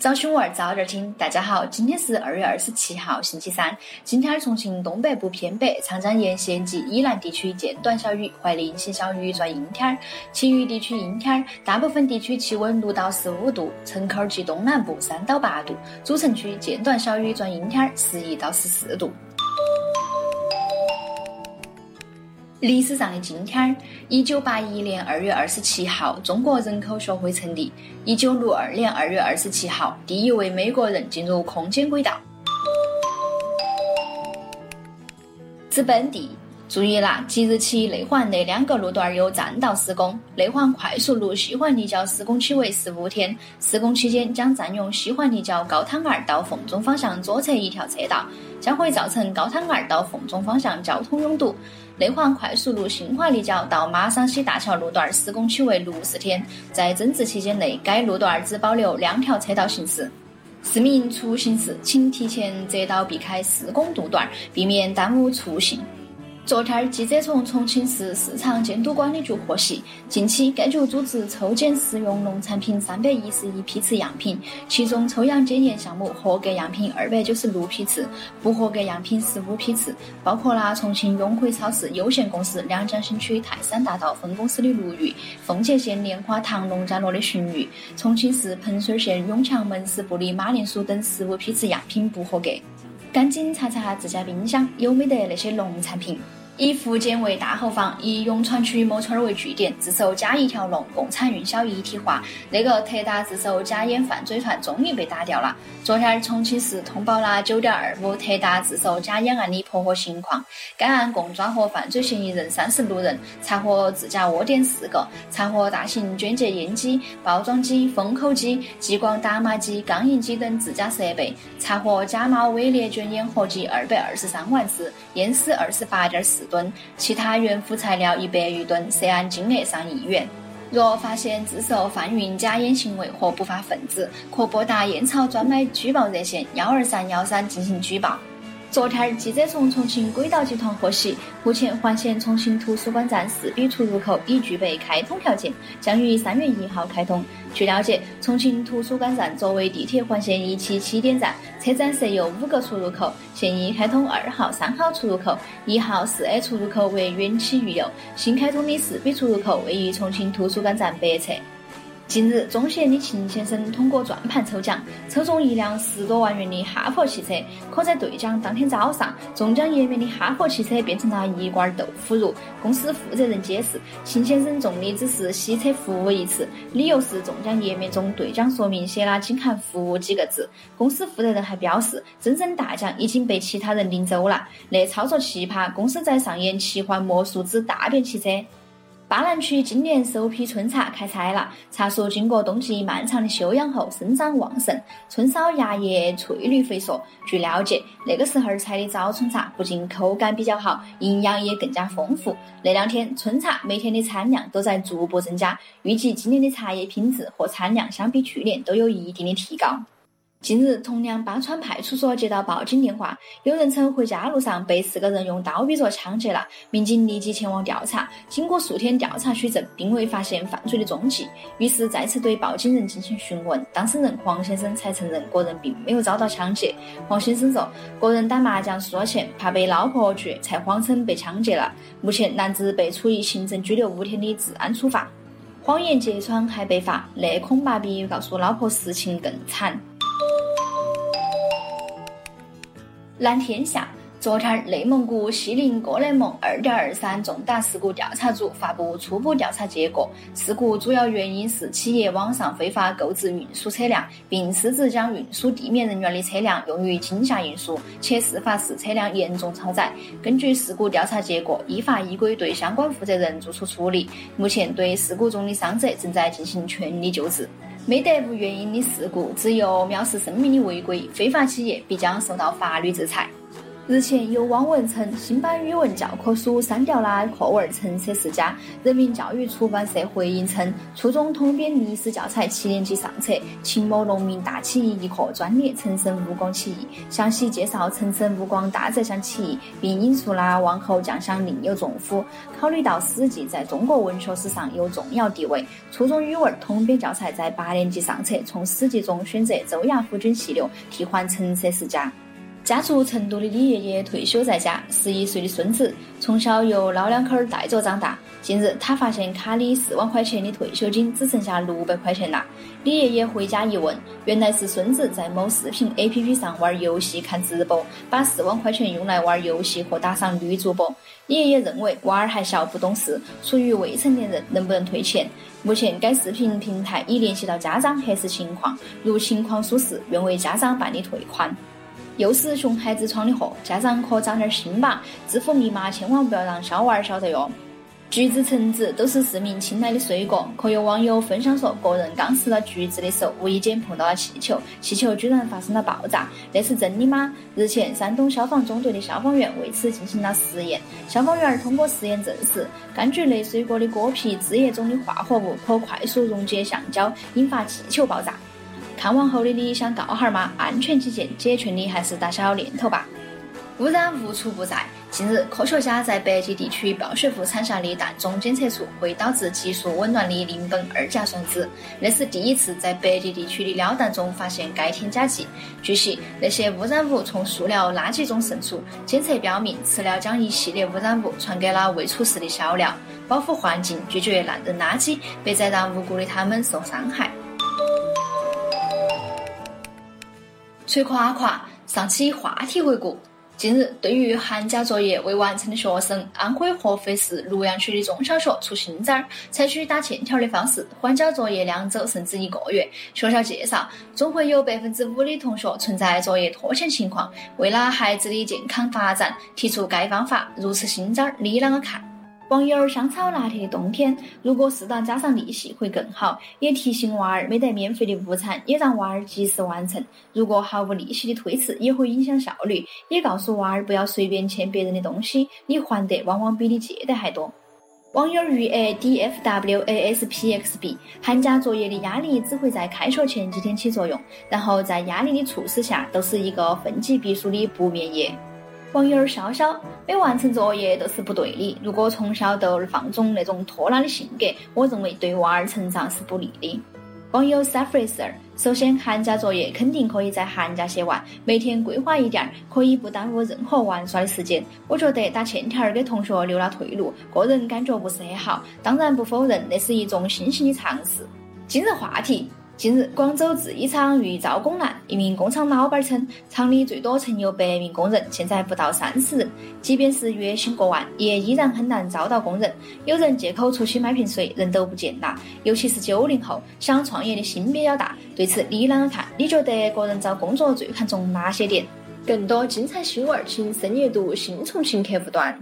早新闻早点听，大家好，今天是2月27号，星期三。今天重庆东北部偏北、长江沿线及以南地区间短小雨，怀林性小雨转阴天，其余地区阴天，大部分地区气温6到15度，城口及东南部3到8度，主城区间短小雨转阴天，11到14度。历史上的今天，1981年2月27号，中国人口学会成立；1962年2月27号，第一位美国人进入空间轨道。资本地，注意啦！即日起，内环内两个路段有占道施工。内环快速路西环立交施工期为15天，施工期间将占用西环立交高滩二到凤中方向左侧一条车道，将会造成高滩二到凤中方向交通拥堵。内环快速路新华立交到马山西大桥路段施工期为60天，在增值期间内，该路段只保留2条车道行驶。市民出行时，请提前择道避开施工路段，避免耽误出行。昨天，记者从重庆市市场监督管理局获悉，近期该局组织抽检食用农产品311批次样品，其中抽样检验项目合格样品296批次，不合格样品15批次，包括了重庆永辉超市有限公司两江新区泰山大道分公司的鲈鱼、奉节县莲花塘农家乐的鲟鱼、重庆市彭水县永强门市部的马铃薯等15批次样品不合格。赶紧查查自家冰箱有没得那些农产品。以福建为大后方，以永川区某村为据点，自首嘉义条龙共产运销一体化，那个特大自首加烟犯罪团终于被打掉了。昨天，重庆市通报了 9.25 特大自首加烟案的破获情况，该案共抓获犯罪嫌疑人36人，查获自家窝点4个，查获大型卷结烟机、包装机、封口机、激光打码机、钢印机等自家设备，查获假冒伪劣卷烟合计223万支，烟丝28.4吨，其他原辅材料100余吨，涉案金额上亿元。若发现自首贩运加烟行为或不法分子，可拨打烟草专卖举报热线12313进行举报。昨天，记者从重庆轨道集团获悉，目前环线重庆图书馆站4B出入口已具备开通条件，将于3月1号开通。据了解，重庆图书馆站作为地铁环线1期起点站，车站设有5个出入口，现已开通2号、3号出入口，1号 4A 出入口为远期预留，新开通的4B出入口位于重庆图书馆站北侧。近日，中协的秦先生通过转盘抽奖，抽中一辆10多万元的哈佛汽车，可在兑奖当天早上，中奖页面的哈佛汽车变成了一罐豆腐乳。公司负责人解释，秦先生中的只是洗车服务一次，理由是中奖页面中兑奖说明写了仅含服务几个字。公司负责人还表示，真正大奖已经被其他人领走了，那操作奇葩，公司在上演奇幻魔术之大变汽车。巴南区今年首批春茶开采了，茶树经过冬季漫长的休养后生长旺盛，春梢芽叶翠绿肥硕。据了解，那个时候采的早春茶不仅口感比较好，营养也更加丰富。那两天，春茶每天的产量都在逐步增加，预计今年的茶叶品质和产量相比去年都有一定的提高。近日，铜梁巴川派出所接到报警电话，有人称回家路上被4个人用刀与着枪决了。民警立即前往调查，经过数天调查取证，并未发现犯罪的踪迹，于是再次对报警人进行询问。当事人黄先生才承认个人并没有遭到枪决。黄先生说，个人打麻将输了钱，怕被老婆撅，才谎称被枪决了。目前，男子被处以行政拘留5天的治安处罚。谎言揭穿还被罚，那恐怕比告诉老婆实情更惨。蓝天下，昨天，内蒙古锡林郭勒盟 2.23 重大事故调查组发布初步调查结果，事故主要原因是企业网上非法购置运输车辆，并私自将运输地面人员的车辆用于经厦运输，且事发时车辆严重超载。根据事故调查结果，依法依规对相关负责人作出处理，目前对事故中的伤者正在进行全力救治。没得无原因的事故，只有藐视生命的违规，非法企业必将受到法律制裁。日前，由汪文成新版语文教科书删掉了课文成色事件，人民教育出版社回应称，初中通编历史教材7年级上册《秦末农民大起义》一课专列陈胜吴广起义，详细介绍陈胜吴广大泽乡起义，并引述了王侯将相另有重夫。考虑到《史记》在中国文学史上有重要地位，初中语文通编教材在8年级上册从《史记》中选择周亚夫君细流，替换陈涉事件。家住成都的李爷爷退休在家，11岁的孙子从小由老两口儿带着长大。近日，他发现卡里4万块钱的退休金只剩下600块钱了。李爷爷回家一问，原来是孙子在某视频 APP 上玩游戏看直播，把4万块钱用来玩游戏和打赏女主播。李爷爷认为娃儿还小不懂事，属于未成年人，能不能退钱？目前该视频平台已联系到家长核实情况，如情况属实，原为家长办理退款。又是熊孩子闯的祸，家长可长点心吧，支付密码千万不要让小娃儿晓得哟。橘子、橙子都是市民青睐的水果，可有网友分享说，个人刚吃了橘子的时候，无意间碰到了气球居然发生了爆炸，那是真的吗？日前，山东消防中队的消防员为此进行了实验，消防员通过实验证实，柑橘类水果的果皮汁液中的化合物可快速溶解橡胶，引发气球爆炸。看完后的你想告孩儿吗？安全起见，解劝你还是打消念头吧。污染无处不在。近日，科学家在北极地区暴雪湖产下的氮中检测出会导致急速紊乱的邻苯2甲酸酯，那是第一次在北极地区的尿氮中发现该添加剂。据悉，那些污染物从塑料垃圾中渗出，检测表明此料将一系列污染物传给了未处死的小鸟。保护环境，拒绝滥扔垃圾，别再让无辜的他们受伤害。吹垮垮，上期话题回顾。近日，对于寒假作业未完成的学生，安徽合肥市庐阳区的中小学出新招，采取打欠条的方式缓交作业2周甚至1个月。学校介绍，总会有5%的同学存在作业拖欠情况，为了孩子的健康发展，提出该方法，如此新招你啷个看？网友香草拿铁的冬天，如果适当加上利息会更好，也提醒娃儿没得免费的午餐，也让娃儿及时完成。如果毫无利息的推迟也会影响效率，也告诉娃儿不要随便欠别人的东西，你还得往往比你借的还多。网友于 ADFWASPXB， 寒假作业的压力只会在开学前几天起作用，然后在压力的促使下都是一个奋起必输的不眠夜。网友潇潇，没完成作业都是不对的，如果从小都放纵那种拖拉的性格，我认为对娃儿成长是不利的。网友 Safraser， 首先寒假作业肯定可以在寒假写完，每天规划一点，可以不耽误任何玩耍的时间。我觉得打欠条给同学留了退路，个人感觉不是很好，当然不否认那是一种新型的尝试。今日话题。近日，广州制衣厂遇招工难，一名工厂老板称，厂里最多曾有100名工人，现在不到30人，即便是月薪过万，也依然很难招到工人。有人借口出去买瓶水，人都不见了。尤其是90后，想创业的心比较大。对此，你啷个看？你觉得个人找工作最看重哪些点？更多精彩新闻，请深夜读新重庆客户端。